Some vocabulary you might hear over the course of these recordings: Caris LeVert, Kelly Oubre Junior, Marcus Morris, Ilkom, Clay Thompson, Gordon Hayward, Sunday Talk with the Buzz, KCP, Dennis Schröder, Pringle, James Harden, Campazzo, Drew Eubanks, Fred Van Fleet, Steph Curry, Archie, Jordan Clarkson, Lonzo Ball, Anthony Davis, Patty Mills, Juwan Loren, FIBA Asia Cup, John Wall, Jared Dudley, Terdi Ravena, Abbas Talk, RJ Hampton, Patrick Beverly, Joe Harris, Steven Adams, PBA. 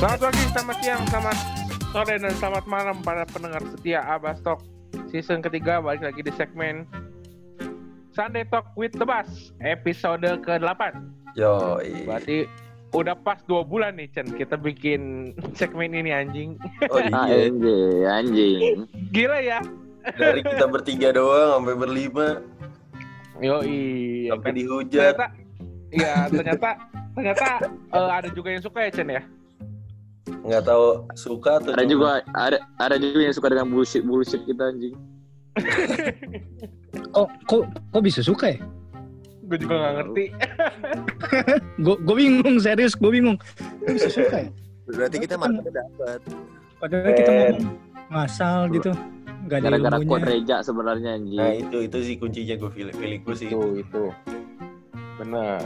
Selamat pagi, selamat siang, selamat sore, dan selamat malam para pendengar setia Abbas Talk season ketiga. Balik lagi di segmen Sunday Talk with the Buzz, episode ke-8. Yoi. Berarti udah pas 2 bulan nih, Cen, kita bikin segmen ini, anjing. Oh iya, anjing. Gila ya. Dari kita bertiga doang sampai berlima. Yoi. Sampai dihujat. Ternyata ada juga yang suka ya, Cen ya. Nggak tahu suka atau ada juga yang suka dengan bullshit kita, anjing. Oh, kok bisa suka ya? Gue juga nggak ngerti. Gue bingung, serius gue bingung. Kok bisa suka ya? Berarti kita marketnya dapat. Padahal kita ngomong masal gitu. Nggak ada ilmunya. Gara-gara kuat reja sebenarnya, anjing. Nah itu sih kuncinya, gue pilih sih itu. Benar.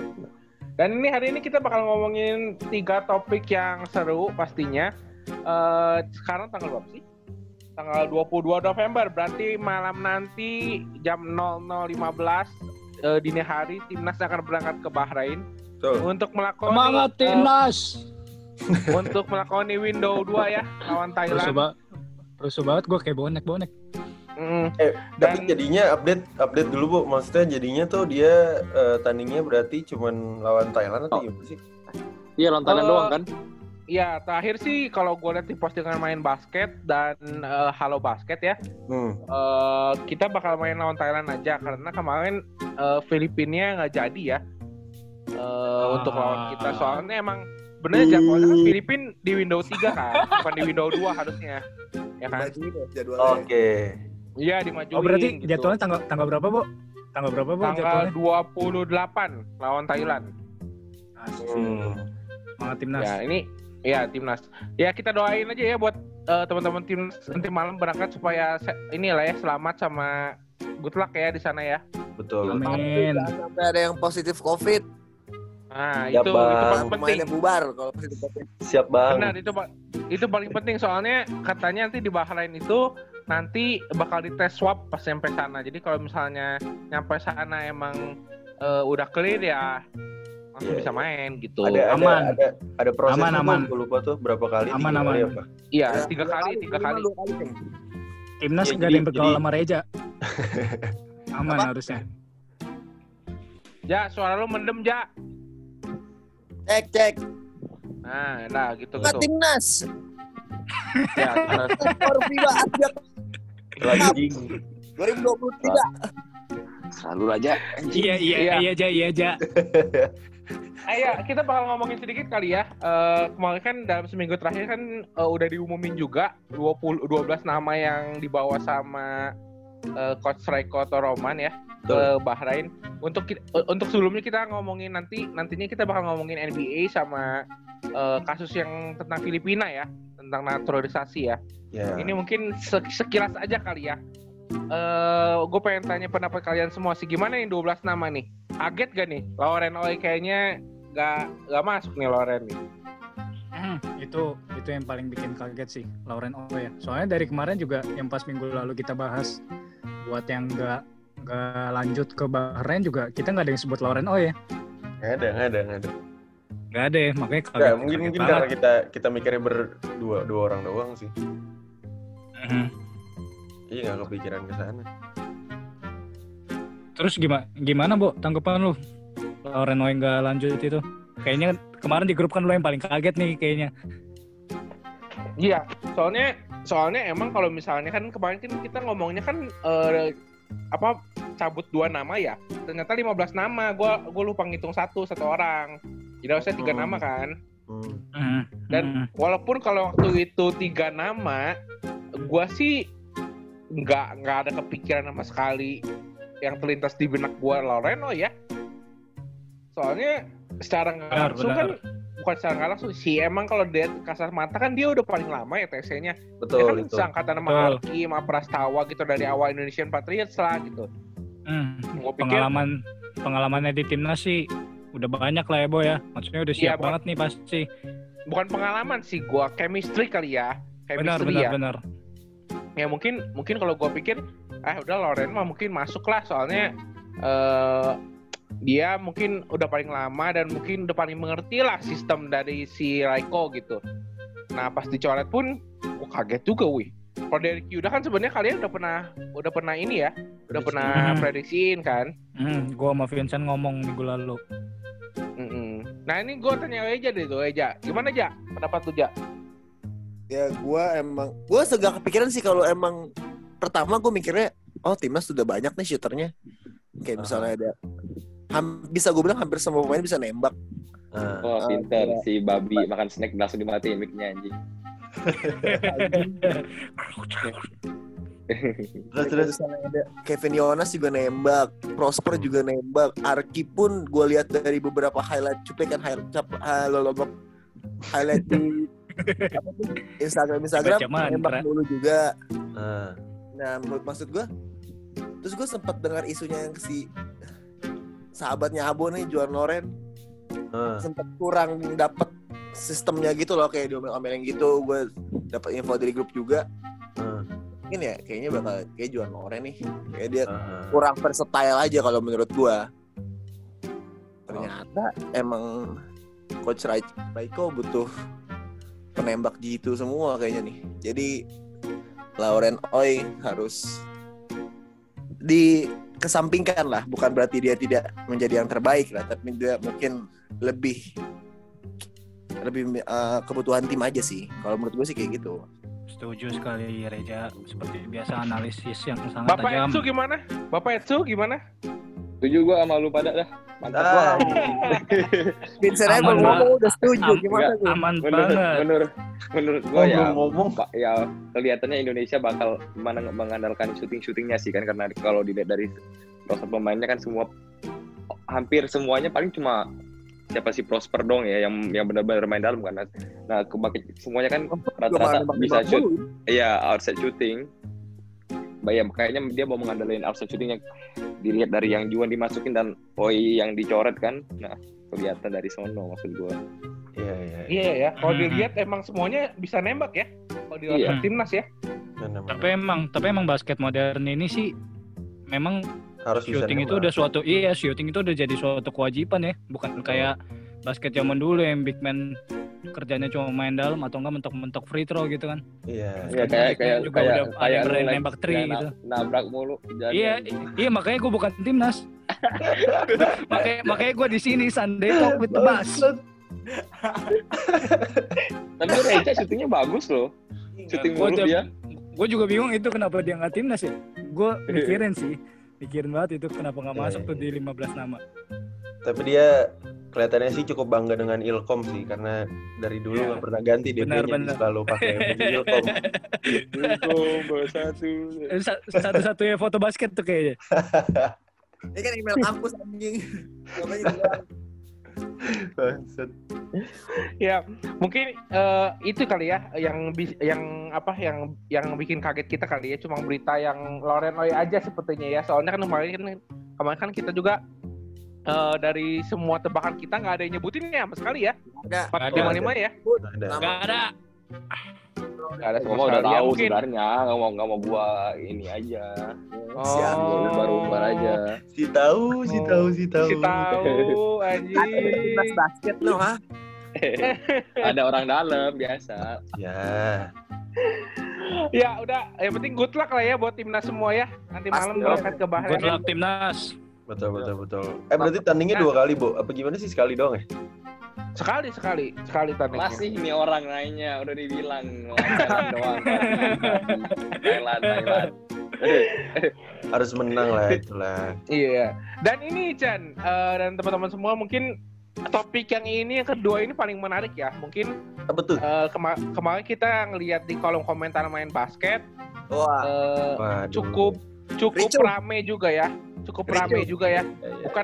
Dan ini hari ini kita bakal ngomongin 3 topik yang seru pastinya. Sekarang tanggal berapa sih? Tanggal 22 November, berarti malam nanti jam 00.15 dini hari Timnas akan berangkat ke Bahrain. Tuh. Untuk melakoni semangat Timnas. Untuk melakoni window 2 ya lawan Thailand. Rusuh banget gue kayak bonek. Tapi jadinya update dulu, Bu. Maksudnya jadinya tuh dia tandingnya berarti cuman lawan Thailand atau gimana sih? Iya, lawan Thailand doang kan? Iya, terakhir sih kalau gue lihat di postingan main basket dan Halo Basket ya. Kita bakal main lawan Thailand aja karena kemarin Filipina nggak jadi ya. Untuk lawan kita soalnya emang benernya jadwalnya kan Filipina di window 3 kan, bukan di window 2 harusnya. Ya kan? Oke. Iya, dimajuin. Oh, berarti gitu. Jadwalnya tanggal berapa, Bu? Tanggal berapa, Bu? Tanggal 28 lawan Thailand. Semangat Timnas. Ya, ini ya Timnas. Ya, kita doain aja ya buat teman-teman Timnas nanti malam berangkat supaya inilah ya selamat sama good luck ya di sana ya. Betul. Amin. Sampai ada yang positif COVID. Nah, siap itu paling penting. Bubar kalau positif COVID. Siap, Bang. Benar, itu paling penting soalnya katanya nanti di Bahrain itu nanti bakal dites swab pas nyampe sana. Jadi kalau misalnya nyampe sana emang udah clear ya langsung bisa main gitu. Aman. Ada proses aman. Gue lupa tuh berapa kali. Aman. Iya, 3 kali. Timnas enggak ada yang bergaul sama Reja. Aman harusnya. Ja, suara lu mendem, Ja. Cek. Nah, gitu. Timnas. Ya, Timnas. Korbiba aja. 2023. Selalu aja. Iya. Ayo, kita bakal ngomongin sedikit kali ya. Kemarin kan dalam seminggu terakhir kan udah diumumin juga 12 nama yang dibawa sama Coach Rajko Toroman ya ke Bahrain. Untuk sebelumnya kita ngomongin nantinya kita bakal ngomongin NBA sama kasus yang tentang Filipina ya, tentang naturalisasi ya. Yeah. Ini mungkin sekilas aja kali ya. Gue pengen tanya pendapat kalian semua sih, gimana nih 12 nama nih? Kaget gak nih? Lauren Oye kayaknya gak masuk nih Lauren nih. Itu yang paling bikin kaget sih, Lauren Oye. Soalnya dari kemarin juga yang pas minggu lalu kita bahas buat yang gak lanjut ke Bahrain juga kita nggak ada yang sebut Lauren Oye ya. Nggak ada. Nggak ada, makanya kalau mungkin karena kita mikirnya berdua orang doang sih. Iya nggak kepikiran ke sana. Terus gimana Bu tanggapan lu? Lauren Oye nggak lanjut itu? Kayaknya kemarin di grup kan lu yang paling kaget nih kayaknya. Iya, soalnya emang kalau misalnya kan kemarin kita ngomongnya kan cabut 2 nama ya, ternyata 15 nama. Gue lupa ngitung satu orang, jadi harusnya 3 nama kan. Dan walaupun kalau waktu itu 3 nama, gue sih nggak ada kepikiran sama sekali yang terlintas di benak gue Lauren Oye ya. Soalnya secara nggak langsung kan, bukan secara nggak langsung sih, emang kalau dia kasar mata kan dia udah paling lama ya TC-nya. Betul, dia kan seangkatan sama Archie, sama Prastawa gitu, dari awal Indonesian Patriots lah gitu. Pengalamannya di Timnas sih udah banyak lah ya, Bo ya. Maksudnya udah siap banget nih pasti. Bukan pengalaman sih, gua chemistry kali ya. Benar. Ya mungkin kalau gua pikir udah Lauren mah mungkin masuk lah, soalnya dia mungkin udah paling lama dan mungkin udah paling mengerti lah sistem dari si Rajko gitu. Nah pas dicoret pun gue kaget juga wih. Kalau dari Yuda kan sebenarnya kalian udah pernah ini ya, udah pernah prediksiin kan. Gue sama Vincent ngomong minggu lalu. Nah ini gue tanya aja deh tuh aja, gimana aja pendapat lu aja? Ya gue segala kepikiran sih kalau emang pertama gue mikirnya oh timnas sudah banyak nih shooternya, kayak misalnya ada bisa gue bilang hampir semua pemain bisa nembak. Pinter ya. Si babi makan snack langsung dimatiin mic-nya anjing. Terus ada Kevin Yonas juga nembak, Prosper juga nembak, Archie pun gue lihat dari beberapa highlight cuplikan highlight di Instagram nembak mulu juga. Nah menurut maksud gue, terus gue sempat dengar isunya yang si sahabatnya Abo nih Juwan Loren sempat kurang dapet sistemnya gitu loh, kayak diomel-omelin gitu. Gue dapat info dari grup juga. Mungkin ya kayaknya bakal kayak Juwan Loren nih, kayak dia kurang versatile aja kalau menurut gue. Ternyata emang coach Rajko butuh penembak gitu semua kayaknya nih. Jadi Lauren Oye harus dikesampingkan lah, bukan berarti dia tidak menjadi yang terbaik lah, tapi dia mungkin lebih kebutuhan tim aja sih. Kalau menurut gue sih kayak gitu. Setuju sekali Reja, seperti biasa analisis yang sangat Bapak tajam. Bapak Etsu gimana? Setuju gue sama lu pada dah. Mantap Vincent emang ngomong udah setuju gimana gue? Aman banget. Menurut gue ya kelihatannya Indonesia bakal mengandalkan shooting-shootingnya sih kan, karena kalau dilihat dari roster pemainnya kan semua hampir semuanya paling cuma siapa sih Prosper dong ya yang benar-benar main dalam kan. Nah, semuanya kan rata-rata bisa shoot. Iya, outside shooting. Kayaknya dia mau mengandalkan outside shooting yang dilihat dari yang Juan dimasukin dan Oye yang dicoret kan. Nah, kelihatan dari sono maksud gua. Iya. Kalau dilihat emang semuanya bisa nembak ya. Kalau di luar timnas ya. Tapi emang basket modern ini sih memang harus shooting itu udah suatu shooting itu udah jadi suatu kewajiban ya, bukan kayak basket zaman dulu yang big man kerjanya cuma main dalam atau enggak mentok-mentok free throw gitu kan. Iya kayak udah nembak 3 gitu. Nabrak mulu. Iya makanya gue bukan timnas. makanya gue di sini Sunday Talk with the Buzz. Tapi Reja syutingnya bagus loh. Syuting mulu dia. Gue juga bingung itu kenapa dia enggak timnas ya. Gue pikirin banget itu kenapa nggak masuk tuh di 15 nama. Tapi dia kelihatannya sih cukup bangga dengan Ilkom sih, karena dari dulu nggak pernah ganti DP-nya, selalu pakai Ilkom. Ilkom satu-satunya foto basket tuh kayaknya. Ini kan email kampus anjing. Ya mungkin itu kali ya yang bikin kaget kita kali ya, cuma berita yang Lauren Oye aja sepertinya ya, soalnya kan kemarin kan kita juga dari semua tebakan kita nggak ada yang nyebutinnya sama sekali ya, 455 ya nggak ada semua udah tahu ya, sebenarnya nggak mau buat ini aja lumbar aja si tahu anjing nas basket lo ha. Ada orang dalam biasa ya. Ya udah, yang penting good luck lah ya buat timnas semua ya, nanti malam berangkat ke Bahrain. Good luck timnas. Betul. Berarti tandingnya 2 kali Bo, apa gimana sih, sekali doang ya? Sekali tandingnya. Masih nih orang nanya, udah dibilang Thailand doang. Thailand. Harus menang lah itulah. Iya. Dan ini Chan dan teman-teman semua, mungkin topik yang kedua ini paling menarik ya. Mungkin betul. Kemarin kita ngelihat di kolom komentar main basket. Cukup rame juga ya. Bukan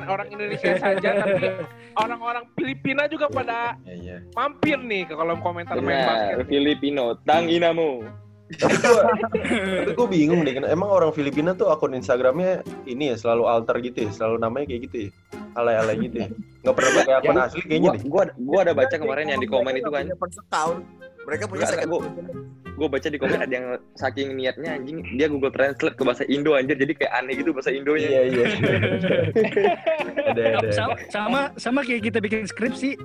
orang Indonesia saja, tapi orang-orang Filipina juga pada mampir nih ke kolom komentar main basket. Filipino, tanginamu. Tapi gue bingung deh, emang orang Filipina tuh akun Instagramnya ini ya selalu alter gitu ya, selalu namanya kayak gitu ya, alay-alay gitu ya. Gak pernah pakai akun asli kayaknya deh. Gue ada baca kemarin yang di komen itu kan. Mereka punya gue baca di komen ada yang saking niatnya anjing dia Google Translate ke bahasa Indo anjir, jadi kayak aneh gitu bahasa Indonya. Iya. Sama kayak kita bikin skripsi.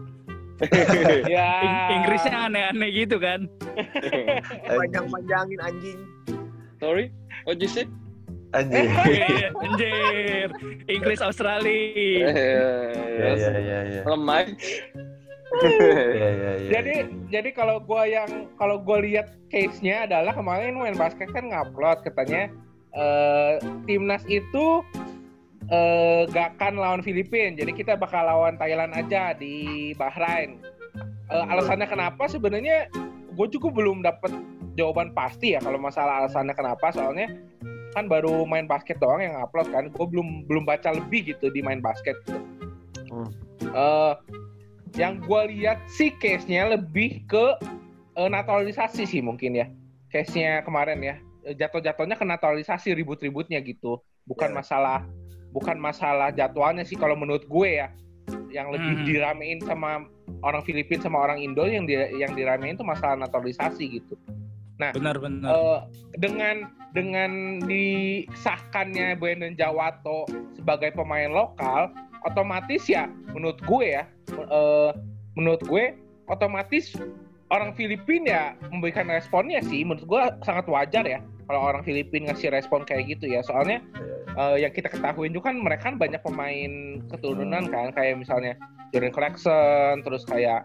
Ya. Inggrisnya aneh-aneh gitu kan. Panjang-panjangin anjing. Sorry, what you said? Anjir. Anjir. Inggris Australia. Ya. Lemah. Jadi kalau gue lihat case-nya adalah kemarin main basket kan ngupload katanya timnas itu gak akan lawan Filipina, jadi kita bakal lawan Thailand aja di Bahrain. Alasannya kenapa sebenarnya gue juga belum dapat jawaban pasti ya kalau masalah alasannya kenapa, soalnya kan baru main basket doang yang ngupload kan, gue belum baca lebih gitu di main basket gitu. Yang gue lihat sih case-nya lebih ke naturalisasi sih mungkin ya. Case-nya kemarin ya, jatuh-jatuhnya ke naturalisasi ribut-ributnya gitu. Bukan masalah jadwalnya sih kalau menurut gue ya. Yang lebih diramein sama orang Filipina sama orang Indo, yang diramein itu masalah naturalisasi gitu. Nah, benar. Dengan disahkannya Enden Jawato sebagai pemain lokal, otomatis ya menurut gue otomatis orang Filipina ya memberikan responnya sih, menurut gue sangat wajar ya kalau orang Filipina ngasih respon kayak gitu ya, soalnya yang kita ketahui juga kan mereka kan banyak pemain keturunan kan, kayak misalnya Jordan Clarkson, terus kayak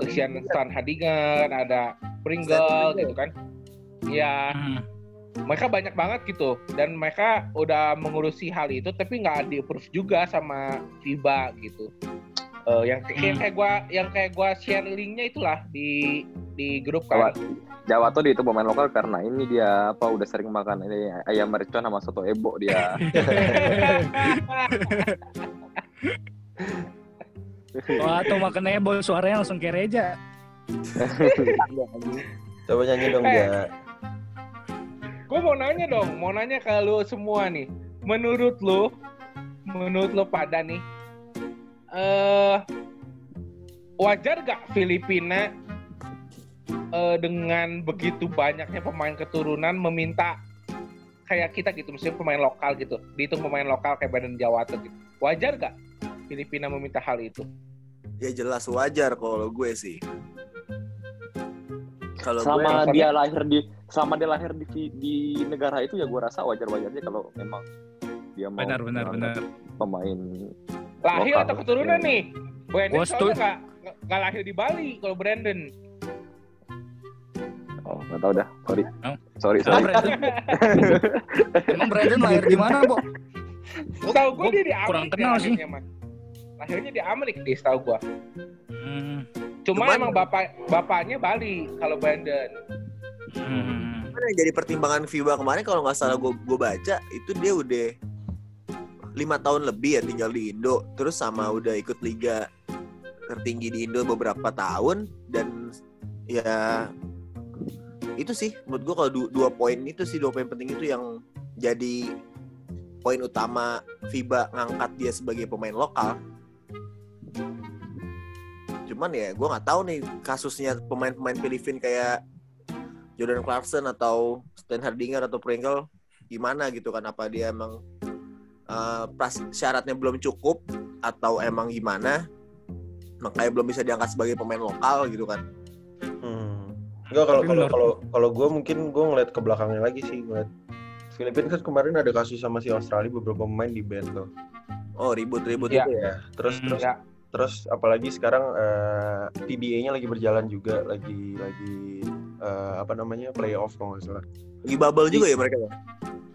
Christian San Hadigan, ada Pringle gitu kan ya. Mereka banyak banget gitu, dan mereka udah mengurusi hal itu, tapi nggak di-approve juga sama FIBA gitu. Yang kayak gue share linknya itulah di grup kan. Jawato itu pemain lokal karena ini dia udah sering makan ini ayam mercon sama soto ebok dia. Wah, tuh makan ebok suaranya langsung kayak Reja. Coba nyanyi dong dia. Gue mau nanya ke lu semua nih. Menurut lu pada nih, wajar gak Filipina dengan begitu banyaknya pemain keturunan meminta kayak kita gitu, misalnya pemain lokal gitu, dihitung pemain lokal kayak Enden Jawato gitu. Wajar gak Filipina meminta hal itu? Ya jelas wajar kalau gue sih. Selama dia lahir di negara itu ya gue rasa wajar-wajarnya kalau memang dia mau benar. Pemain lahir lokal. Atau keturunan nih. Brandon soalnya nggak lahir di Bali kalau Brandon. Oh nggak tahu dah, sorry. Emang Brandon lahir di mana, Bo? Tahu gue dia di Amerika. Kurang kenal sih. Lahirnya di Amerika, tahu gue. Cuma emang bapaknya Bali kalau Brandon. Yang jadi pertimbangan FIBA kemarin kalau nggak salah gue baca itu dia udah 5 tahun lebih ya tinggal di Indo, terus sama udah ikut liga tertinggi di Indo beberapa tahun, dan ya itu sih menurut gue kalau dua poin penting itu yang jadi poin utama FIBA ngangkat dia sebagai pemain lokal. Cuman ya gue nggak tahu nih kasusnya pemain-pemain Filipina kayak Jordan Clarkson atau Stan Hardinger atau Pringle gimana gitu kan, apa dia emang syaratnya belum cukup atau emang gimana makanya belum bisa diangkat sebagai pemain lokal gitu kan. Enggak, kalau gue mungkin gue ngeliat ke belakangnya lagi sih, ngeliat Filipina kan kemarin ada kasus sama si Australia, beberapa pemain di ban tuh. Oh ribut ya. Itu ya terus ya. Terus apalagi sekarang PBA-nya lagi berjalan juga, lagi playoff kalau nggak salah. Lagi bubble juga ya mereka ya?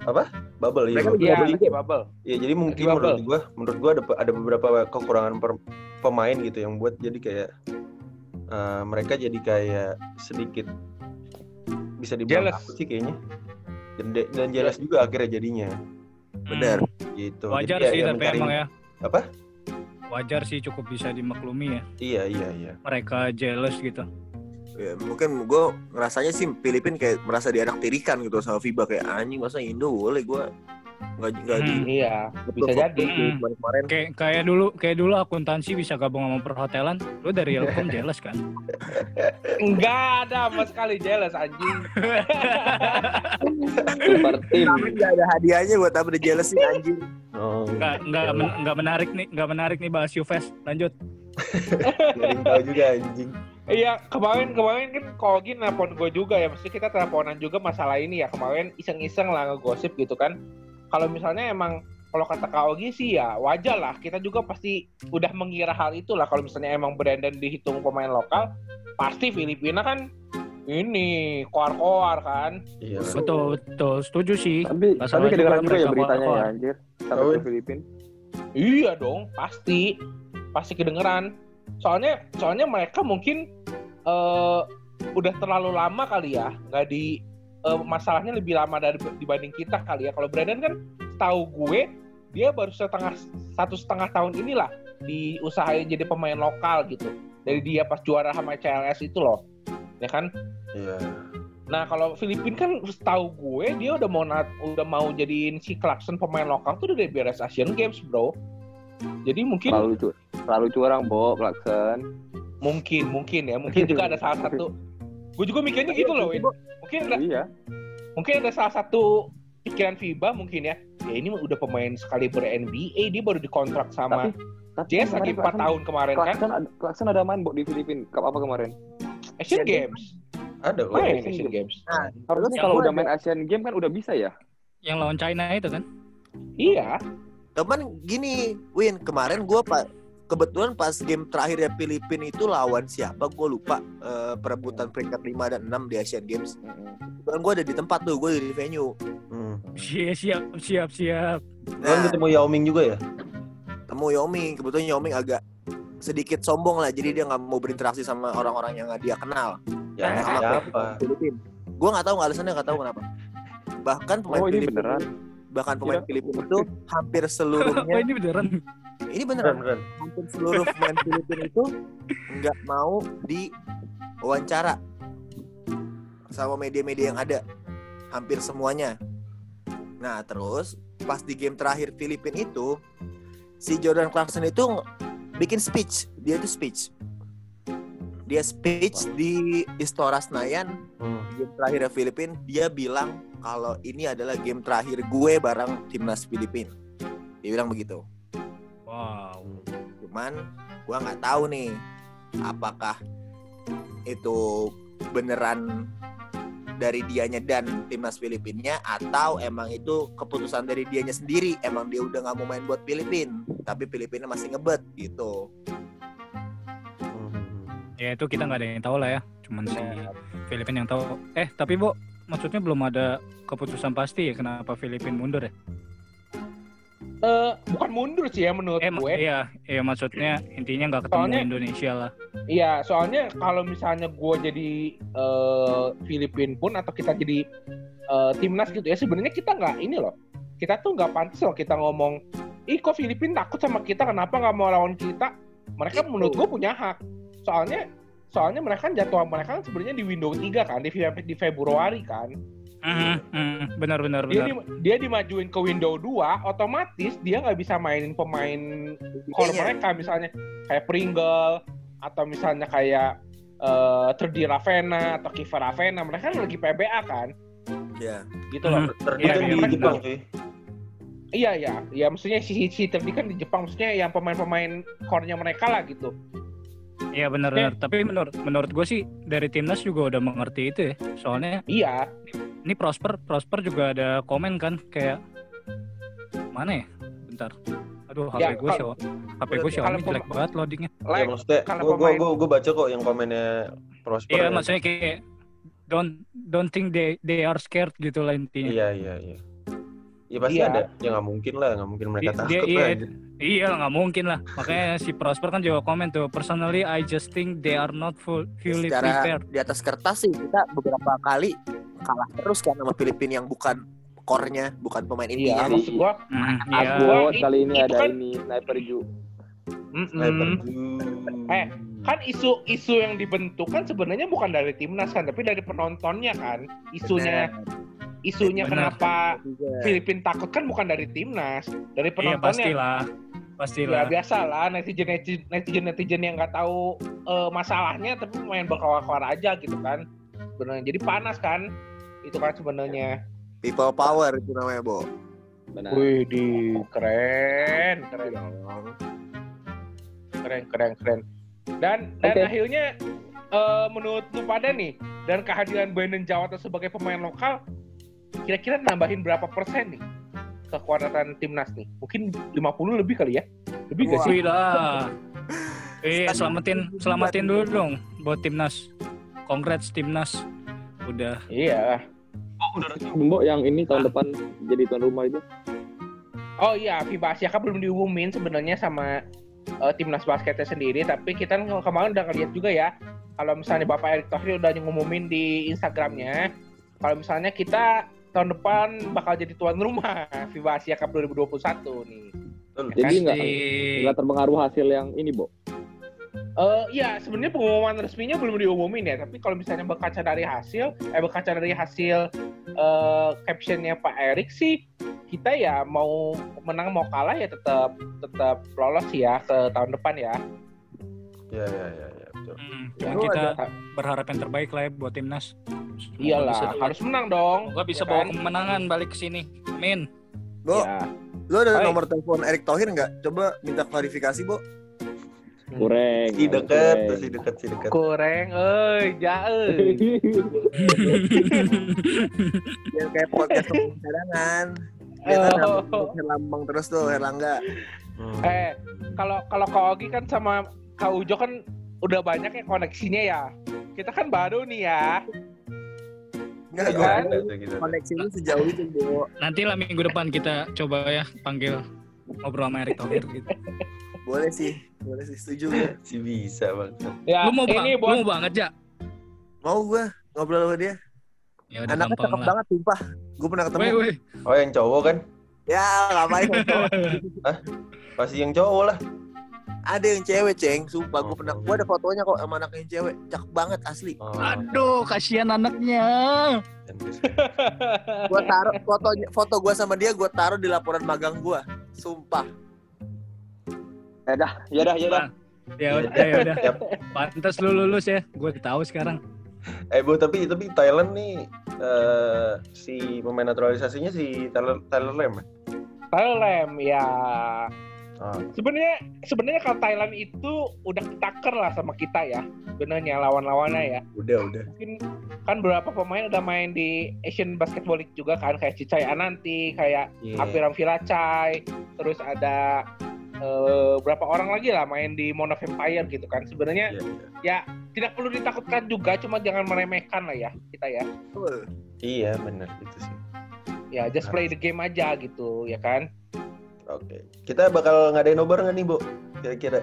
Apa? Bubble ya. Mereka bubble. Ya jadi mungkin menurut gua ada beberapa kekurangan pemain gitu yang buat jadi kayak mereka jadi kayak sedikit bisa dibilang jealous sih kayaknya. Dan jealous juga akhirnya jadinya. Benar. Gitu. Wajar jadi, sih tapi emang ya. Apa? Wajar sih, cukup bisa dimaklumi ya. Iya. Mereka jealous gitu. Ya, mungkin gue ngerasanya sih Filipina kayak merasa dianaktirikan gitu sama FIBA, kayak anjing masa Indo boleh gue nggak iya bisa jadi. Kemarin kayak dulu akuntansi bisa gabung sama perhotelan. Lu dari Ilkom jealous kan? Enggak ada sama sekali jealous anjing. Seperti nggak ada hadiahnya buat apa dijelesin anjing. Enggak menarik nih bahas Yufes. Lanjut. Jadi tahu juga anjing. Iya, kemarin kan Kolgin nelpon gue juga ya, mesti kita teleponan juga masalah ini ya. Kemarin iseng-iseng lah ngegosip gitu kan. Kalau misalnya emang kalau kata Kolgin sih ya wajar lah, kita juga pasti udah mengira hal itulah. Kalau misalnya emang Brandon dihitung pemain lokal, pasti Filipina kan ini koar-koar kan. Iya, betul, setuju sih. Tapi kedengeran juga ya beritanya ya anjir, sampai ke Filipina. Iya dong, pasti kedengeran. Soalnya mereka mungkin udah terlalu lama kali ya, nggak di masalahnya lebih lama dibanding kita kali ya. Kalau Brandon kan, tahu gue dia baru satu setengah tahun inilah diusahain jadi pemain lokal gitu. Dari dia pas juara sama CLS itu loh, ya kan? Iya. Yeah. Nah kalau Filipina kan, tahu gue dia udah mau jadiin si Clarkson pemain lokal tuh udah beres Asian Games bro. Jadi mungkin terlalu curang Bo Clarkson. Mungkin juga ada salah satu. Gue juga mikirnya gitu loh, Win. Mungkin ada salah satu pikiran FIBA mungkin ya. Ya ini udah pemain sekaliber NBA, dia baru dikontrak sama Jazz lagi 4 tahun kemarin kan. Clarkson ada main Bo di Filipina Cup apa kemarin? Asian Games. Ada loh Asian Games. Nah, harusnya kalau udah main Asian Games kan udah bisa ya. Yang lawan China itu kan? Iya. Cuman gini, Win, kemarin gue kebetulan pas game terakhirnya Filipina itu lawan siapa gue lupa, perebutan peringkat 5 dan 6 di Asian Games. Kebetulan gue ada di tempat tuh, gue di venue. Siap. Nah, lu ketemu Yao Ming juga ya? Ketemu Yao Ming, kebetulan Yao Ming agak sedikit sombong lah, jadi dia nggak mau berinteraksi sama orang-orang yang nggak dia kenal. Ya siapa? Gue nggak tahu alasannya, nggak tahu kenapa. Bahkan pemain Filipina. Bahkan pemain Filipina itu hampir seluruhnya ini beneran. Hampir seluruh pemain Filipina itu nggak mau diwawancara sama media-media yang ada, hampir semuanya. Nah terus pas di game terakhir Filipina itu si Jordan Clarkson itu bikin speech, dia speech di Istora Senayan. Game terakhir Filipina dia bilang kalau ini adalah game terakhir gue bareng timnas Filipina. Dia bilang begitu. Wow. Cuman gue nggak tahu nih apakah itu beneran dari dianya dan timnas Filipinnya atau emang itu keputusan dari dianya sendiri. Emang dia udah nggak mau main buat Filipina, tapi Filipina masih ngebet gitu. Ya itu kita nggak ada yang tahu lah ya. Cuman si Filipina yang tahu. Tapi Bo, maksudnya belum ada keputusan pasti ya kenapa Filipina mundur ya? Bukan mundur sih ya menurut gue. Iya, maksudnya intinya nggak ketemu soalnya, Indonesia lah. Iya, soalnya kalau misalnya gue jadi Filipina pun atau kita jadi timnas gitu ya, sebenarnya kita nggak ini loh. Kita tuh nggak pantas loh kita ngomong, kok Filipina takut sama kita, kenapa nggak mau lawan kita? Mereka menurut gue punya hak. Soalnya mereka kan jadwal mereka kan sebenarnya di window 3 kan, di Februari kan. Benar. Dia dimajuin ke window 2, otomatis dia nggak bisa mainin pemain core mereka, misalnya kayak Pringle atau misalnya kayak Terdi Ravena atau Kiva Ravena, mereka lagi PBA kan. Iya. Gitu loh. Terdi kan di Jepang sih. Iya, maksudnya si Terdi kan di Jepang, maksudnya yang pemain-pemain core-nya mereka lah gitu. Iya benar. Tapi menurut gue sih dari timnas juga udah mengerti itu ya. Soalnya iya. Ini Prosper juga ada komen kan kayak mana ya? Bentar. Aduh, HP gue sih. HP gue sih jelek banget loadingnya. Ya maksudnya gue baca kok yang komennya Prosper. Iya, maksudnya kayak don't think they are scared gitu lah intinya. Iya. Ya pasti ada. Ya nggak mungkin mereka takut kan. Iya nggak mungkin lah. Makanya si Prosper kan juga komen tuh. Personally, I just think they are not fully prepared. Di atas kertas sih kita beberapa kali kalah terus kan sama Filipina yang bukan core-nya, bukan pemain intinya. Iya, maksud gua. Kali ini ada kan, ini sniper Ju. Kan isu yang dibentuk kan sebenarnya bukan dari timnas kan, tapi dari penontonnya kan. Isunya bener. Kenapa Filipina takut kan bukan dari timnas, dari penontonnya. Iya, pastilah. Ya biasalah netizen yang nggak tahu masalahnya tapi main berkoar-koar aja gitu kan. Sebenarnya jadi panas kan. Itu kan sebenarnya people power itu namanya, Bo. Benar. Wih, keren. Keren. Dan okay. Akhirnya menurut lu pada nih, dan kehadiran Enden Jawato sebagai pemain lokal kira-kira nambahin berapa persen nih kekuatan timnas nih? Mungkin 50 lebih kali ya? Lebih gak sih? Selamatin dulu dong buat timnas. Congrats timnas. Udah. Iya. Oh, udah resmi Mbok yang ini tahun depan jadi tuan rumah itu. Oh iya, FIBA Asia Cup belum diumumin sebenarnya sama timnas basketnya sendiri, tapi kita kemarin udah ngeliat juga ya. Kalau misalnya Bapak Erick Thohir udah ngumumin di Instagramnya, kalau misalnya kita tahun depan bakal jadi tuan rumah FIBA Asia Cup 2021 nih. Jadi nggak terpengaruh hasil yang ini, Bo? Ya sebenarnya pengumuman resminya belum diumumin ya, tapi kalau misalnya berkaca dari hasil captionnya Pak Erick sih, kita ya mau menang mau kalah ya tetap lolos ya ke tahun depan ya. Ya. Ya, kita berharap yang terbaik lah ya buat timnas. Iyalah, harus menang dong. Gak bisa bawa kemenangan balik ke sini. Amin. Bo, lo ada nomor telepon Erick Thohir nggak? Coba minta klarifikasi, Bo. Kurang. Si dekat. Kurang, jauh. Yang kayak podcast pembicaraan. Herlambang terus tuh Herlangga. Kalau Kak Ogi kan sama Kak Ujo kan udah banyak ya koneksinya ya. Kita kan baru nih ya. Enggak kan? Koneksinya sejauh itu, Bu. Nanti lah minggu depan kita coba ya panggil ngobrol sama Erick Thohir gitu. Boleh sih setuju ya. Si bisa bang. Ya, lu mau ini mau banget ya. Mau gua ngobrol sama dia. Ya udah, anaknya cakep banget sumpah. Gue pernah ketemu. Weh. Oh yang cowok kan? Ya ngapain cowok? Hah? Pasti yang cowok lah. Ada yang cewek ceng, sumpah gue ada fotonya kok sama anaknya yang cewek, cakep banget asli. Oh. Aduh, kasihan anaknya. Gue taruh foto gue sama dia gue taruh di laporan magang gue, sumpah. Ya dah. Ya udah. Pantes lu lulus ya, gue tahu sekarang. Bu, tapi Thailand nih si pemain naturalisasinya si Tyler Lem ya. Sebenarnya kalau Thailand itu udah ketaker lah sama kita ya. Sebenarnya lawan-lawannya ya. Udah. Mungkin kan beberapa pemain udah main di Asian Basketball League juga kan, kayak Cicai Ananti, kayak Apiram Vilachai, terus ada berapa orang lagi lah main di Mona Vampire gitu kan. Sebenarnya ya tidak perlu ditakutkan juga, cuma jangan meremehkan lah ya kita ya. Iya, benar itu sih. Ya, just play the game aja gitu, ya kan? Oke. Kita bakal ngadain nobar nggak nih, Bu? Kira-kira.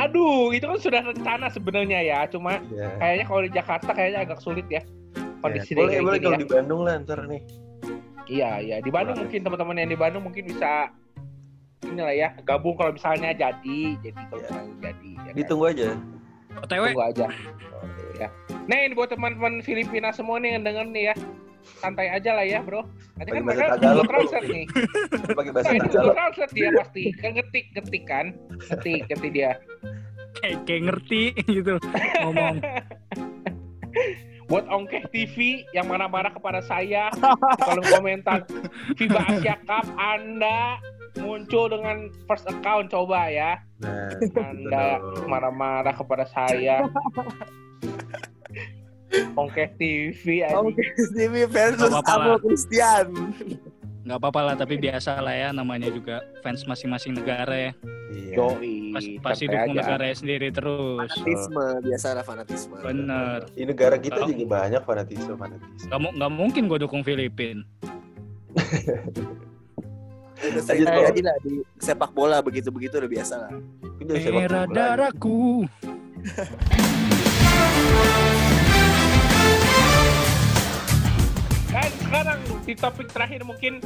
Aduh, itu kan sudah rencana sebenarnya ya. Cuma kayaknya kalau di Jakarta kayaknya agak sulit ya. Kondisi kayak gini. Boleh kalau di Bandung lah ntar nih. Iya. Di Bandung mungkin teman-teman yang di Bandung mungkin bisa inilah ya, gabung kalau misalnya jadi kalau misalnya jadi. Ya ditunggu kan? Aja. Tunggu aja. Okay, ya. Nih buat teman-teman Filipina semua nih yang denger nih ya. Santai aja lah ya bro. Nanti kan mereka Google Translate nih. Pakai bahasa Tagalog. Google Translate dia pasti kan ngetik kan. Ngerti dia. Kayak ngerti gitu ngomong. Buat Ongkeh TV yang marah-marah kepada saya di kolom komentar FIBA Asia Cup Anda muncul dengan first account coba ya. Nah, Anda marah-marah kepada saya. Ongkeh TV aja. Ongkeh TV versus Abo Christian. Gak apa-apa lah, tapi biasa lah ya, namanya juga fans masing-masing negara ya. Doi. Pasti dukung negaranya sendiri terus. Fanatisme, biasa ada fanatisme. Bener. Di negara kita juga banyak fanatisme. Gak mungkin gue dukung Filipina. Jadi lah di sepak bola begitu-begitu udah biasa lah. Merah darahku. Dan sekarang di topik terakhir mungkin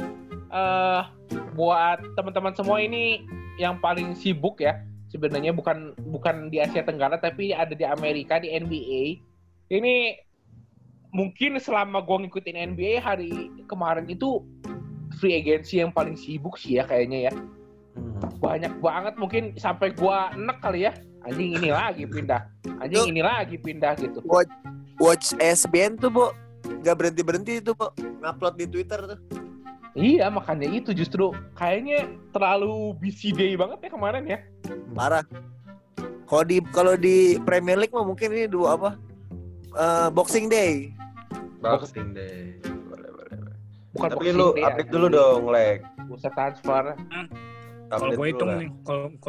buat teman-teman semua ini yang paling sibuk ya sebenarnya bukan di Asia Tenggara tapi ada di Amerika di NBA. Ini mungkin selama gue ngikutin NBA hari kemarin itu free agency yang paling sibuk sih ya kayaknya ya. Banyak banget mungkin sampai gue enek kali ya. Anjing ini lagi pindah gitu. Watch ESPN tuh Bu. Gak berhenti-berhenti itu kok ngupload di Twitter tuh. Iya makanya itu justru kayaknya terlalu busy day banget ya kemarin ya. Parah. Kalau di Premier League mah mungkin ini dua apa? Boxing Day. Boxing Day. Boleh. Bukan tapi lu update dulu dong, Lek. Bursa transfer. Kalau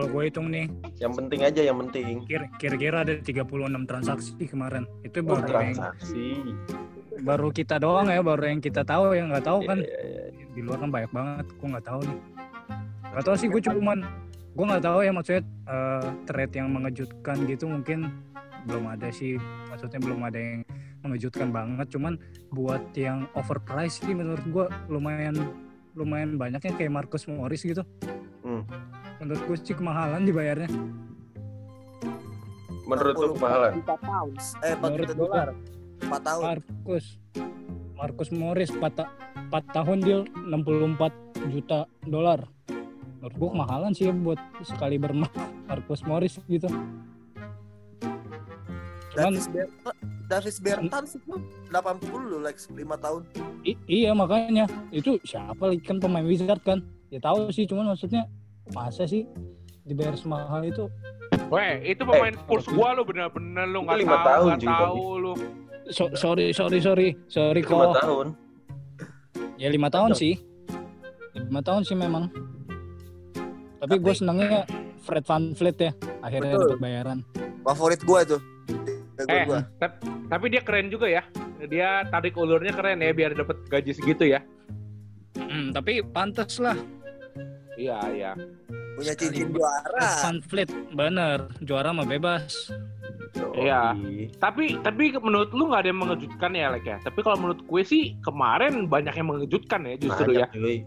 gue hitung nih. Yang penting. Kira-kira ada 36 transaksi kemarin. Itu baru transaksi. Baru kita doang ya, baru yang kita tahu, yang nggak tahu kan. Yeah. Di luar kan banyak banget, gue nggak tahu nih. Nggak tahu sih, gue nggak tahu ya maksudnya trade yang mengejutkan gitu mungkin belum ada sih, maksudnya belum ada yang mengejutkan banget. Cuman buat yang overpriced sih menurut gue lumayan banyaknya kayak Marcus Morris gitu. Menurut gue sih kemahalan dibayarnya. Menurut lu kemahalan? 4 juta dolar. 4 tahun. Marcus Morris 4 tahun deal 64 juta dolar. Menurut gue kemahalan sih buat sekali bermain Marcus Morris gitu. Cuman Davis Bertans itu 80 loh, like 5 tahun. Iya makanya. Itu siapa lagi kan pemain Wizard kan? Ya tahu sih, cuman maksudnya masa sih dibayar semahal itu? Weh, itu pemain Spurs gua lo, bener-bener lo nggak tahu, lo. Sorry kok. 5 tahun. Ya 5 tahun sih. 5 tahun sih memang. Tapi gue senangnya Fred Van Fleet ya, akhirnya dapat bayaran. Favorit gue tuh. Tapi dia keren juga ya. Dia tarik ulurnya keren ya, biar dapat gaji segitu ya. Tapi pantas lah. Iya. Punya cincin juara. Van Fleet, bener. Juara mah bebas. Iya. Tapi menurut lu nggak ada yang mengejutkan ya, Lek ya. Tapi kalau menurut gue sih kemarin banyak yang mengejutkan ya, justru banyak, ya.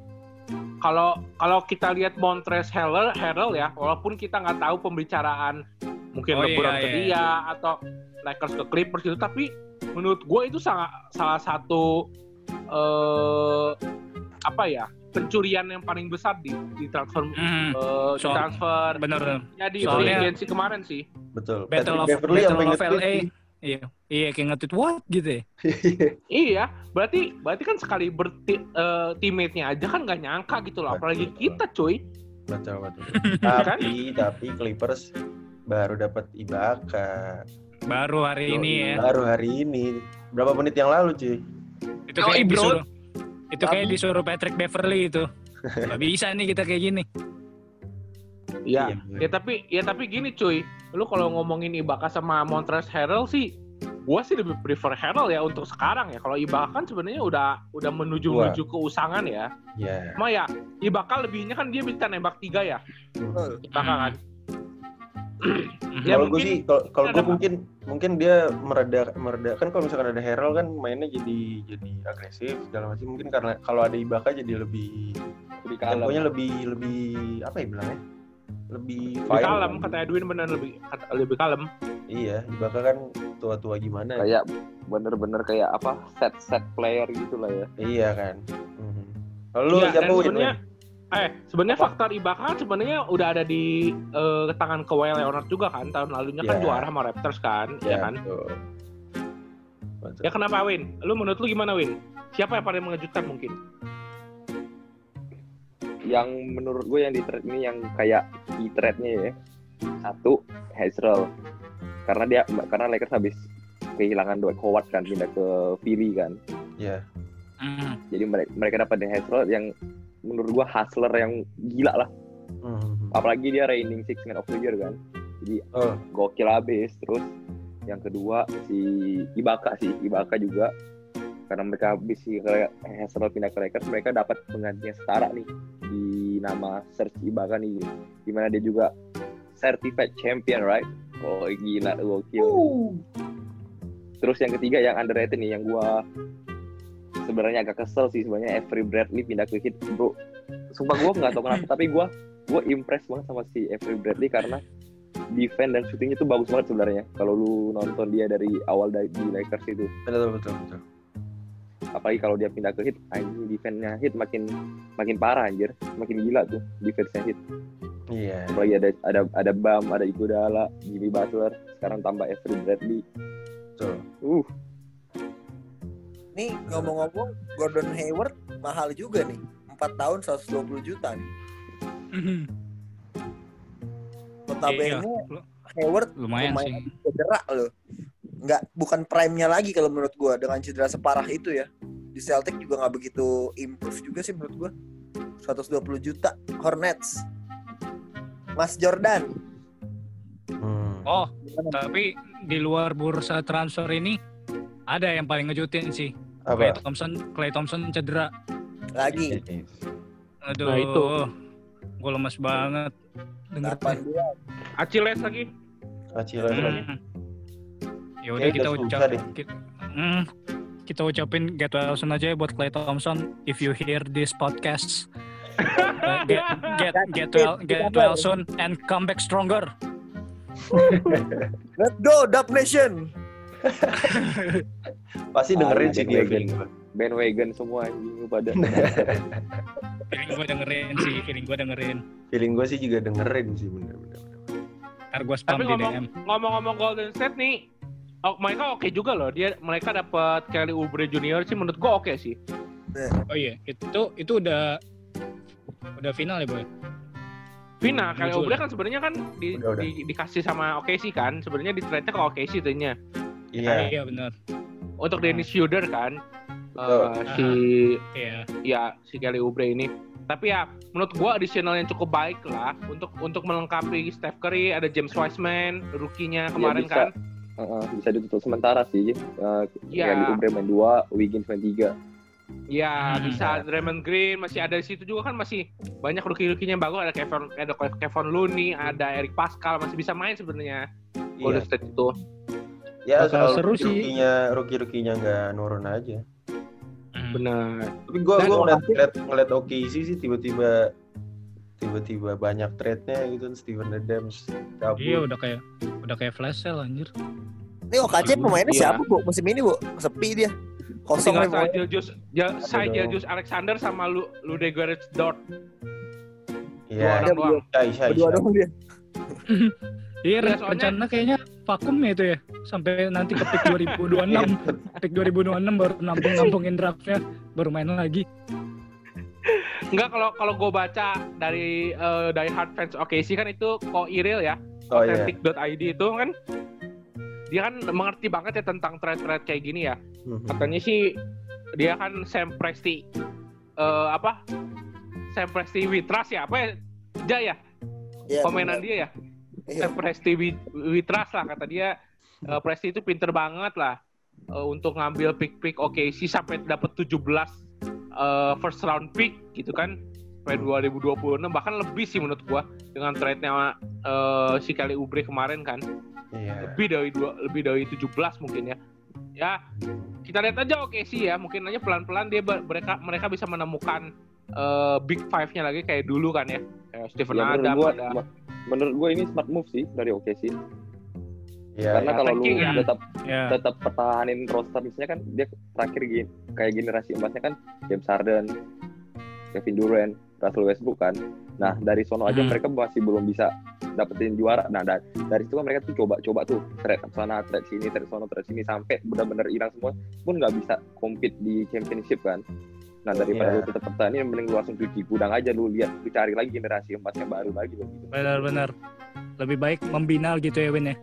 Kalau kita lihat Montrezl Harrell ya, walaupun kita nggak tahu pembicaraan mungkin LeBron ke dia atau Lakers ke Clippers itu, tapi menurut gue itu salah satu pencurian yang paling besar di transfer transfer. Bener. Ya di free agency kemarin sih. Betul. Battle of LA. Iya, kayak nge-tweet what gitu ya. Iya, berarti kan sekali teammate-nya aja kan gak nyangka gitu loh. Apalagi kita cuy. Betul. Tapi Clippers baru dapat Ibaka. Baru hari ini. Berapa menit yang lalu cuy? Itu kayak disuruh Patrick Beverly itu. Gak bisa nih kita kayak gini. Ya tapi gini cuy. Lu kalau ngomongin Ibaka sama Montrezl Harrell sih, gua sih lebih prefer Harrell ya untuk sekarang ya. Kalau Ibaka kan sebenarnya udah menuju keusangan ya. Iya. Yeah. Cuma ya Ibaka lebihnya kan dia bisa nembak 3 ya. Ibaka kan. Ya, kalau gue mungkin dia mereda kan, kalau misalkan ada Harrell kan mainnya jadi agresif segala macam, mungkin karena kalau ada Ibaka jadi lebih temponya lebih apa ya bilangnya? Lebih kalem, kata Edwin benar, lebih kalem. Iya, Ibaka kan tua-tua gimana? Kayak bener-bener kayak set player gitulah ya. Iya kan. Lalu siapa Edwin? Sebenarnya faktor Ibaka kan sebenarnya udah ada di tangan Kawhi Leonard juga kan, tahun lalunya kan juara sama Raptors kan, ya kan? Ya kenapa Win? Lu menurut lu gimana Win? Siapa yang paling mengejutkan mungkin? Yang menurut gue yang di trade ini yang kayak di trade-nya ya, 1 Harrell, karena Lakers habis kehilangan Dwight Howard kan, pindah ke Philly kan. Iya. Jadi mereka dapat Harrell yang menurut gue hustler yang gila lah. Apalagi dia reigning Six Man of the Year kan. Jadi gokil abis. Terus yang kedua si Ibaka juga, karena mereka habis Harrell pindah ke Lakers, mereka dapat penggantinya setara nih di nama Serge Ibaka nih, di mana dia juga certified champion, right? Oh gila, gokil. Terus yang ketiga yang underrated nih, yang gua sebenarnya agak kesel sih sebenarnya, Avery Bradley pindah ke Heat, bro. Sumpah gua nggak tahu kenapa, tapi gua impress banget sama si Avery Bradley karena defense dan shootingnya tuh bagus banget sebenarnya. Kalau lu nonton dia dari awal di Lakers itu. Betul. Apalagi kalau dia pindah ke Heat, anjing defense-nya Heat makin parah anjir, makin gila tuh defense-nya Heat. Iya. Yeah. Apalagi ada Bam, ada Iguodala, Jimmy Butler, sekarang tambah Avery Bradley. Betul. Nih ngomong-ngomong Gordon Hayward mahal juga nih. 4 tahun 120 juta nih. Notabene Hayward lumayan cedera loh. Nggak, bukan prime-nya lagi kalau menurut gue dengan cedera separah itu ya. Di Celtic juga nggak begitu improve juga sih menurut gue. 120 juta Hornets. Mas Jordan. Oh, tapi di luar bursa transfer ini ada yang paling ngejutin sih. Clay Thompson cedera. Lagi. Aduh. Nah, itu. Gue lemas banget. Dengar Achilles lagi. Achilles lagi. Ya udah kita ucapin get well soon aja buat Clay Thompson. If you hear this podcast, get well soon and come back stronger. Let's go Dub Nation. Pasti dengerin sih dia bandwagon semua anjing pada. Feeling gue juga dengerin sih bener-bener. Ntar gue spam di DM. Ngomong-ngomong Golden State nih, mereka oke juga loh. Mereka dapat Kelly Oubre Junior sih menurut gue oke sih. Oh iya, itu udah final ya boy. Final Kelly Oubre kan sebenarnya kan dikasih sama OKC kan, sebenarnya di-trade-nya ke OKC tentunya. Iya benar. Untuk Dennis Schröder kan, si Kelly Oubre ini. Tapi ya menurut gue additional yang cukup baik lah untuk melengkapi Steph Curry, ada James Wiseman rookie-nya kemarin ya, kan. Bisa ditutup sementara sih. Kelly Oubre main 2, Wiggins main 3. Ya, bisa Draymond Green masih ada di situ juga kan, masih banyak rookie-rookie-nya yang bagus, ada Kevin Looney, ada Eric Pascal masih bisa main sebenarnya. Golden State itu. Ya, soal rookie-rookie-nya enggak nurun aja. Benar. Tapi gue ngeliat OKC sih tiba-tiba banyak trade-nya gitu. Steven Adams kabur. Iya udah kayak flash sale anjir. Ini OKC pemainnya siapa Bu? Musim ini Bu sepi dia. Kosong nih. Shai Gilgeous Alexander sama Ludogorets Dort. Iya. Dua doang dia. Iya, rencana kayaknya vakum ya itu ya. Sampai nanti ke pick 2026. Pick 2026 baru nampung-nampungin draft-nya, baru main lagi. Enggak, kalau gue baca dari Die Hard Fans OKC kan itu Koiril ya. Authentic.id itu kan dia kan mengerti banget ya tentang trade-trade kayak gini ya. Katanya sih dia kan Sam Presti Sam Presti Witras ya, apa ya? Komenan dia ya. Presti Witras lah kata dia. Presti itu pinter banget lah untuk ngambil pick OKC sampai dapat 17 first round pick gitu kan sampai 2026 bahkan lebih sih menurut gua dengan trade-nya si Kelly Oubre kemarin kan. Lebih dari 17 mungkin ya. Ya, kita lihat aja OKC ya, mungkin aja pelan-pelan dia mereka bisa menemukan big five-nya lagi kayak dulu kan ya. Kayak Stephen Adams ada. Menurut gue ini smart move sih dari OKC. Karena kalau lu tetap pertahanin roster misalnya kan dia terakhir gini kayak generasi emasnya kan James Harden, Kevin Durant, Russell Westbrook kan. Nah, dari sono aja mereka masih belum bisa dapetin juara. Nah, dari situ kan mereka tuh coba tuh trade sana, trade sini, trade sono, trade sini sampai benar-benar hilang semua pun enggak bisa compete di championship kan. Nah daripada lu tetap pertahanin, mending lu langsung cuci gudang aja, lu lihat, lu cari lagi generasi 4 yang baru lagi begitu. Benar-benar. Lebih baik membina gitu ya Win ya.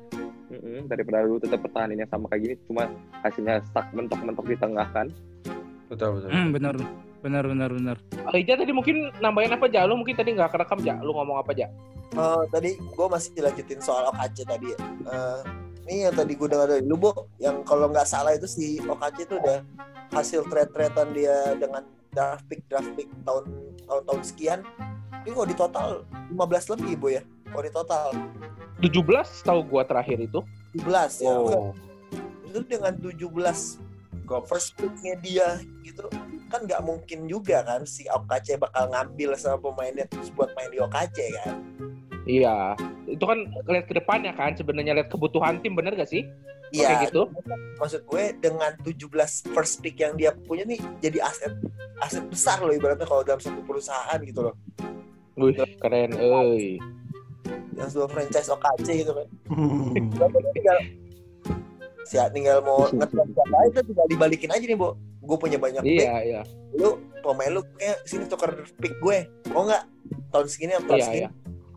Daripada lu tetap pertahaninnya sama kayak gini, cuma hasilnya stuck mentok-mentok di tengah kan. Betul. Benar. Ija tadi mungkin nambahin apa Ja? Lu mungkin tadi nggak kerekam Ja, lu ngomong apa Ja? Tadi gue masih lanjutin soal OKC tadi. Ini yang tadi gue dengar dari lu Bo, yang kalau nggak salah itu si OKC itu udah hasil trade-tradean dia dengan draft pick tahun sekian. Ini kalau di total 15 lebih Bo ya. Kalau di total 17 tahu gua terakhir itu. 17 ya. Oh. Itu dengan 17 first pick-nya dia gitu kan enggak mungkin juga kan si OKC bakal ngambil sama pemainnya terus buat main di OKC kan. Iya, itu kan lihat ke depannya kan sebenarnya lihat kebutuhan tim bener gak sih? Iya gitu. Maksud gue dengan 17 first pick yang dia punya nih jadi aset besar loh ibaratnya kalau dalam satu perusahaan gitu loh. Wih, keren euy. Yang sebuah franchise OKC gitu kan. tinggal mau ngetrend siapa aja tinggal dibalikin aja nih, Bo. Gue punya banyak pick. Iya. Lu pemain lu kayak sini tuker pick gue. Mau enggak? Tahun segini atau tahun segini.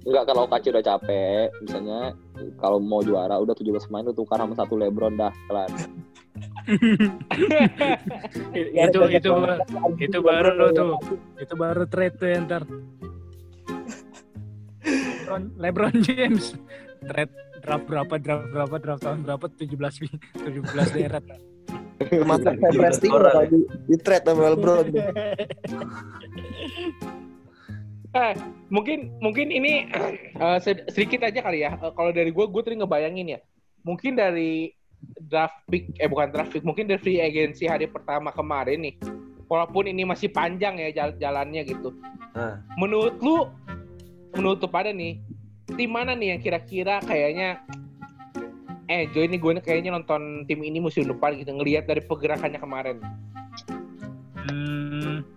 Enggak, kalau Kaci udah capek, misalnya kalau mau juara udah 17 pemain itu tukar sama satu LeBron dah, kelar. itu baru lo tuh. Itu baru trade tuh ya, ntar. LeBron James trade draft tahun berapa 17 deret. Masa Sam Presti lagi di trade sama LeBron. Mungkin ini sedikit aja kali ya. Kalau dari gue tadi ngebayangin ya. Mungkin dari mungkin dari free agency hari pertama kemarin nih. Walaupun ini masih panjang ya jalannya gitu. Menurut lu pada nih, tim mana nih yang kira-kira kayaknya Joy ini gue kayaknya nonton tim ini musim depan gitu, ngelihat dari pergerakannya kemarin.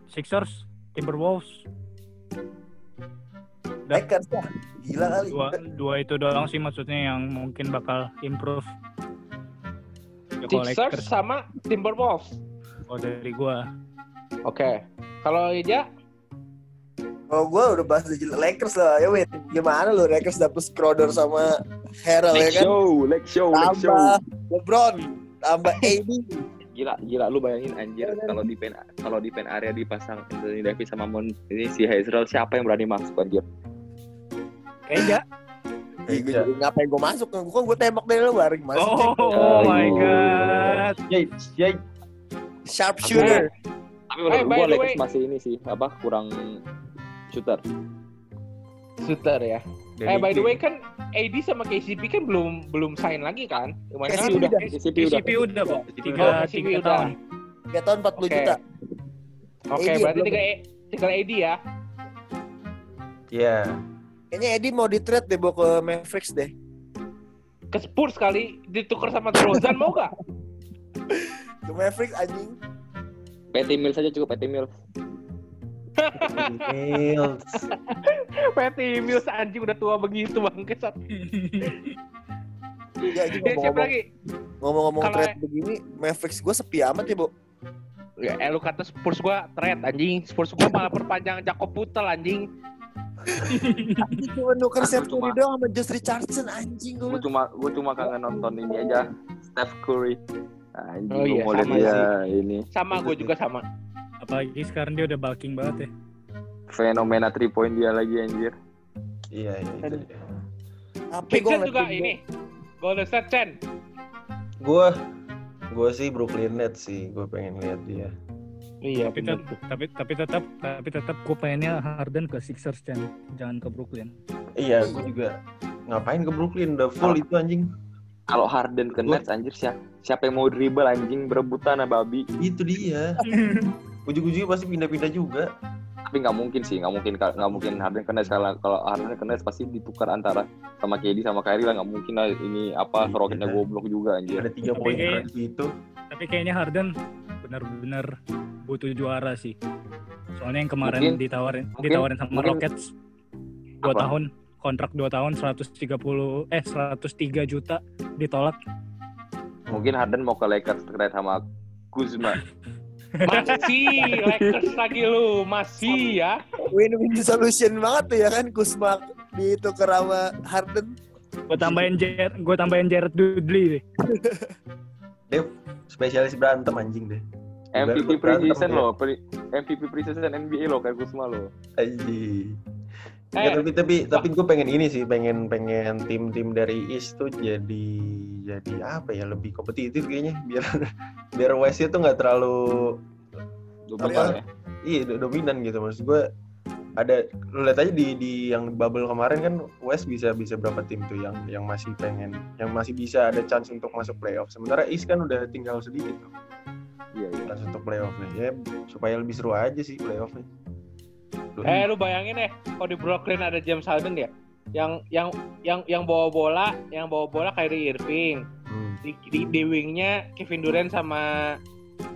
Sixers, Timberwolves. Lakers lah, gila kali. Dua itu doang sih maksudnya yang mungkin bakal improve. Sixers sama Timberwolves. Oh dari gua. Oke. Kalau Ija? Kalau gue udah bahas Lakers lah, ya wait, gimana lo Lakers dapet Schröder sama Harrell ya kan? Let's show. LeBron, tambah AD. Gila, lu bayangin anjir kalau di pen area dipasang Anthony Davis sama Mon ini si Harrell, siapa yang berani masuk anjir? Kayaknya. Ngapain gue masuk? Gue tembak dari luar. Oh my god. Yay. Sharp shooter. Tapi menurut gue Lakers masih ini sih, kurang Shooter ya. By the way kan AD sama KCP kan belum sign lagi kan? KCP udah Pak. 3 tahun. 3 tahun 40 juta. Oke, berarti tinggal AD ya. Iya. Kayaknya AD mau di-trade deh bawa ke Mavericks deh. Ke Spurs kali, ditukar sama Trozan mau enggak? Ke Mavericks anjing. Patty Mills aja cukup, Patty Mills. Patty Mills anjing udah tua begitu bang kesat. Ya, ngomong-ngomong trade begini, Mavericks gue sepi amat ya bu. Ya, lu kata Spurs gue trade anjing, Spurs gue malah perpanjang Jakob Putel anjing. Cuma nuker Steph Curry doang sama Josh Richardson anjing gue. Gue cuma kangen nonton ini aja, Steph Curry. Anjing oh, iya, sama dia sih. Ini. Sama gue juga sama. Apalagi sekarang dia udah bulking banget ya. Fenomena 3 point dia lagi anjir. Iya itu dia. Sixers juga ini Golden State Chen. Gue sih Brooklyn Nets sih. Gue pengen lihat dia. Iya. Tapi tetap gue pengennya Harden ke Sixers Chen. Jangan ke Brooklyn. Iya gue juga. Ngapain ke Brooklyn? Udah full itu anjing. Kalau Harden ke Nets anjir siapa yang mau dribble anjing berebutan babi. Itu dia. Ujung-ujungnya pasti pindah-pindah juga. Tapi nggak mungkin Harden kena sekali. Kalau Harden kena pasti ditukar antara sama KD sama Kyrie lah, nggak mungkin lah ini roketnya goblok juga anjir. Ada 3 poin gitu. Tapi kayaknya Harden benar-benar butuh juara sih. Soalnya yang kemarin ditawarin sama Rockets 2 tahun, kontrak 2 tahun 103 juta ditolak. Mungkin Harden mau ke Lakers terkait sama Kuzma. Masih Lakers lagi lu, masih ya. Win-win solution banget tuh ya kan Kuzma ditukar sama Harden. Gue tambahin Jared Dudley deh. Dia spesialis berantem anjing deh. MVP preseason lo, MVP preseason NBA lo kayak Kuzma lo. Anjing. Ya, tapi gue pengen ini sih, pengen tim-tim dari East tuh jadi apa ya, lebih kompetitif kayaknya biar West-nya tuh nggak terlalu dominan. Iya dominan gitu, maksud gue ada lu lihat aja di yang bubble kemarin kan West bisa berapa tim tuh yang masih pengen, yang masih bisa ada chance untuk masuk playoff. Sementara East kan udah tinggal sedikit tuh. Iya. Chance untuk playoff-nya ya, supaya lebih seru aja sih playoff-nya. Lu bayangin kalau di Brooklyn ada James Harden ya, yang bawa bola Kyrie Irving, di wingnya Kevin Durant sama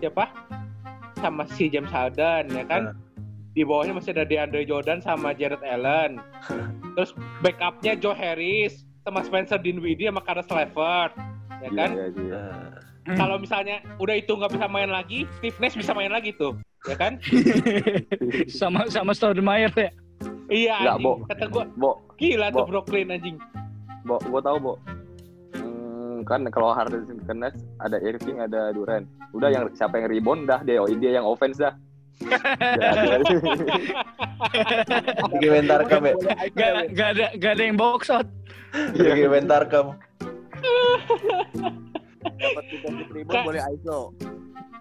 siapa? Sama si James Harden ya kan? Di bawahnya masih ada DeAndre Jordan sama Jared Allen. Terus backupnya Joe Harris sama Spencer Dinwiddie sama Caris LeVert ya kan? Yeah. Kalau misalnya udah itu nggak bisa main lagi, Steve Nash bisa main lagi tuh. Ya kan? sama Stoudemire ya. Iya nggak, anjing. Kata gue, gila tuh Brooklyn anjing. Gue tau, kan kalau Harden kena ada Irving, ada Durant. Udah yang siapa yang rebound dah dia yang offense dah. Komentar kamu. Gak ada yang box out. Komentar kamu. Dapat rebound boleh iso.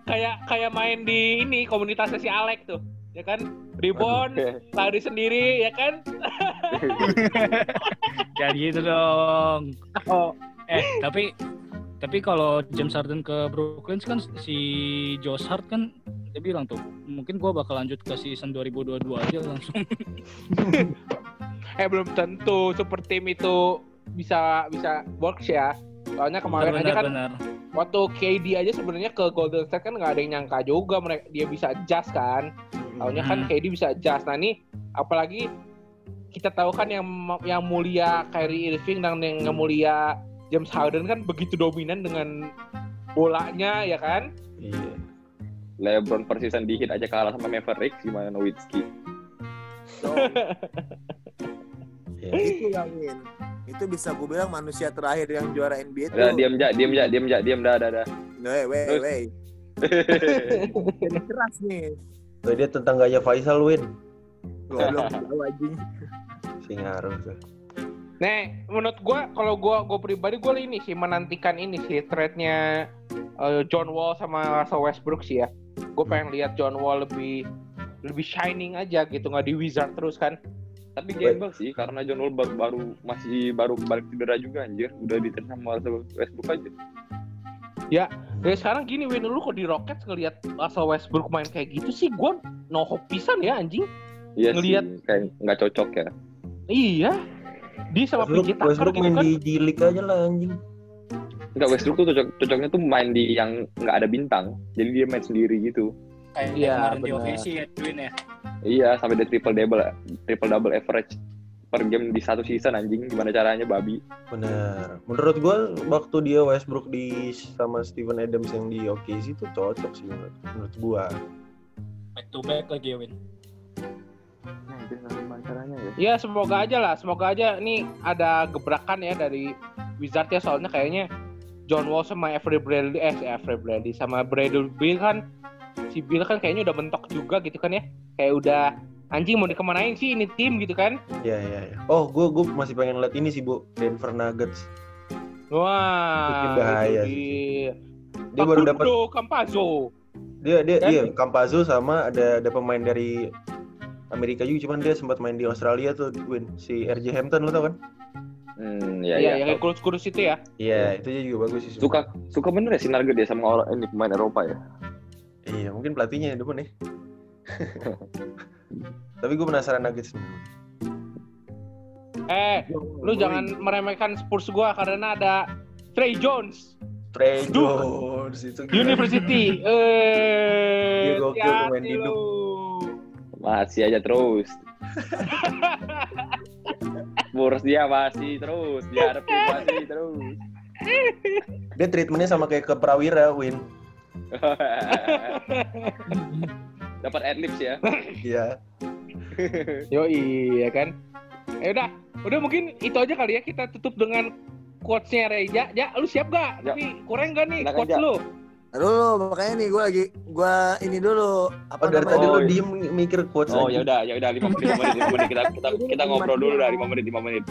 Kayak main di ini komunitasnya si Alek tuh. Ya kan, rebound, lari sendiri, ya kan? Jadi gitu dong. Oh, tapi kalau James Harden ke Brooklyn kan si Josh Hart kan dia bilang tuh, mungkin gua bakal lanjut ke season 2022 aja langsung. Belum tentu super team itu bisa works ya. Soalnya kemarin benar. Waktu KD aja sebenarnya ke Golden State kan nggak ada yang nyangka juga mereka dia bisa adjust kan. Soalnya kan KD bisa adjust. Nah ini apalagi kita tahu kan yang mulia Kyrie Irving dan yang mulia James Harden kan begitu dominan dengan bolanya ya kan. Iya. LeBron persisan dikit aja kalah sama Mavericks gimana Nowitzki. So, yeah. Itu yang ingin. Itu bisa gue bilang manusia terakhir yang juara NBA itu. Diam, dah. Weh. Keras nih. Tuh dia tentang gaya Faisal Win. Goblok anjing. Singaruh tuh. Nih, menurut gue kalau gue pribadi gue ini sih menantikan ini sih trade-nya John Wall sama Russell Westbrook sih ya. Gue pengen lihat John Wall lebih shining aja gitu, nggak di Wizard terus kan. Tapi gembel sih karena John Wall baru balik cedera juga anjir, udah ditekan sama Westbrook aja. Ya, dari sekarang gini Win, lu kok di Rockets ngelihat asal Westbrook main kayak gitu sih gua no hope pisan ya anjing. Iya ngelihat kayak enggak cocok ya. Iya. Dia sama PJ Tucker Westbrook gitu main kan. Di league aja lah anjing. Enggak, Westbrook tuh cocoknya tuh main di yang enggak ada bintang. Jadi dia main sendiri gitu. Iya, di OKC ya Win ya. Iya, sampai dia triple double average per game di satu season anjing, gimana caranya babi. Bener. Menurut gue waktu dia Westbrook di sama Steven Adams yang di OKC itu cocok sih menurut gue. Back to back lagi ya Win. Nah, gimana caranya ya? Iya, semoga aja ini ada gebrakan ya dari Wizards ya, soalnya kayaknya John Wall sama Avery Bradley sama Bradley Bill kan. Si Bill kan kayaknya udah mentok juga gitu kan ya. Kayak udah anjing mau dikemanain sih ini tim gitu kan. Iya. Oh, gue masih pengen lihat ini sih, Bu. Denver Nuggets. Wah. Bahaya sih. Dia baru dapat Campazzo. Dia Campazzo sama ada pemain dari Amerika juga, cuman dia sempat main di Australia tuh, Win. Si RJ Hampton lo tau kan? Iya, yang kurus-kurus itu ya. Iya, itu juga bagus sih. Suka bener ya si Nuggets dia sama orang ini pemain Eropa ya. Iya, mungkin pelatihnya yang depan nih. Tapi gue penasaran Nuggets. Lu jangan meremehkan Spurs gue karena ada Trey Jones. Trey Jones itu University. Dia gokil pemain hidup. Masih aja terus. Spurs dia masih terus. Dia ada masih terus. Dia treatmentnya sama kayak ke Prawira, Win. Dapat adlibs ya. Iya. Yo iya kan. Udah mungkin itu aja kali ya, kita tutup dengan quotes-nya Reja. Ja, lu siap gak? Tapi kurang gak nih quotes lu? Aduh, makanya nih gue ini dulu. Apa dari tadi lu diem mikir quotes? Oh ya udah 5 menit. Kita ngobrol dulu dah 5 menit.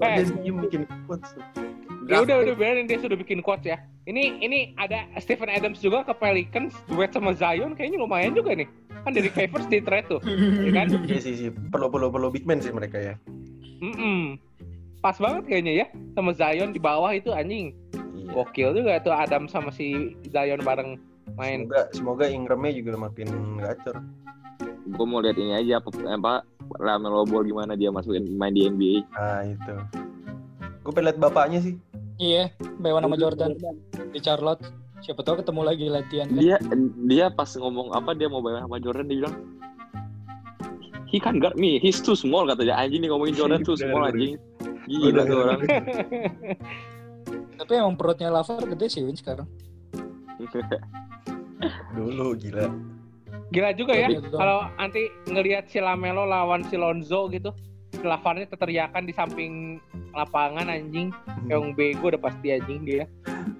Dia diem bikin quotes. Ya udah biarin dia sudah bikin quotes ya. Ini ada Stephen Adams juga ke Pelicans, duet sama Zion kayaknya lumayan juga nih. Kan dari Cavs di trade tuh. Ya kan? Iya sih. Perlu big man sih mereka ya. Pas banget kayaknya ya sama Zion di bawah itu anjing. Iya. Gokil juga tuh Adam sama si Zion bareng main. Semoga Ingram-nya juga makin gacor. Gue mau lihat ini aja apa Lamelo Ball gimana dia masukin main di NBA. Ah itu. Gue pengen lihat bapaknya sih. Iya, Bewan sama Jordan di Charlotte. Siapa tahu ketemu lagi latihan kan. Dia pas ngomong apa dia mau Bewan sama Jordan dia bilang he can't guard me, he's too small katanya. Anjing nih ngomongin Jordan too small anjing. Gila tuh orang. Tapi emang perutnya Lavar gede sih Win sekarang. Dulu gila. Gila juga ya, kalau nanti ngelihat si Lamelo lawan si Lonzo gitu, lawannya keteriakan di samping lapangan anjing, yang bego udah pasti anjing dia.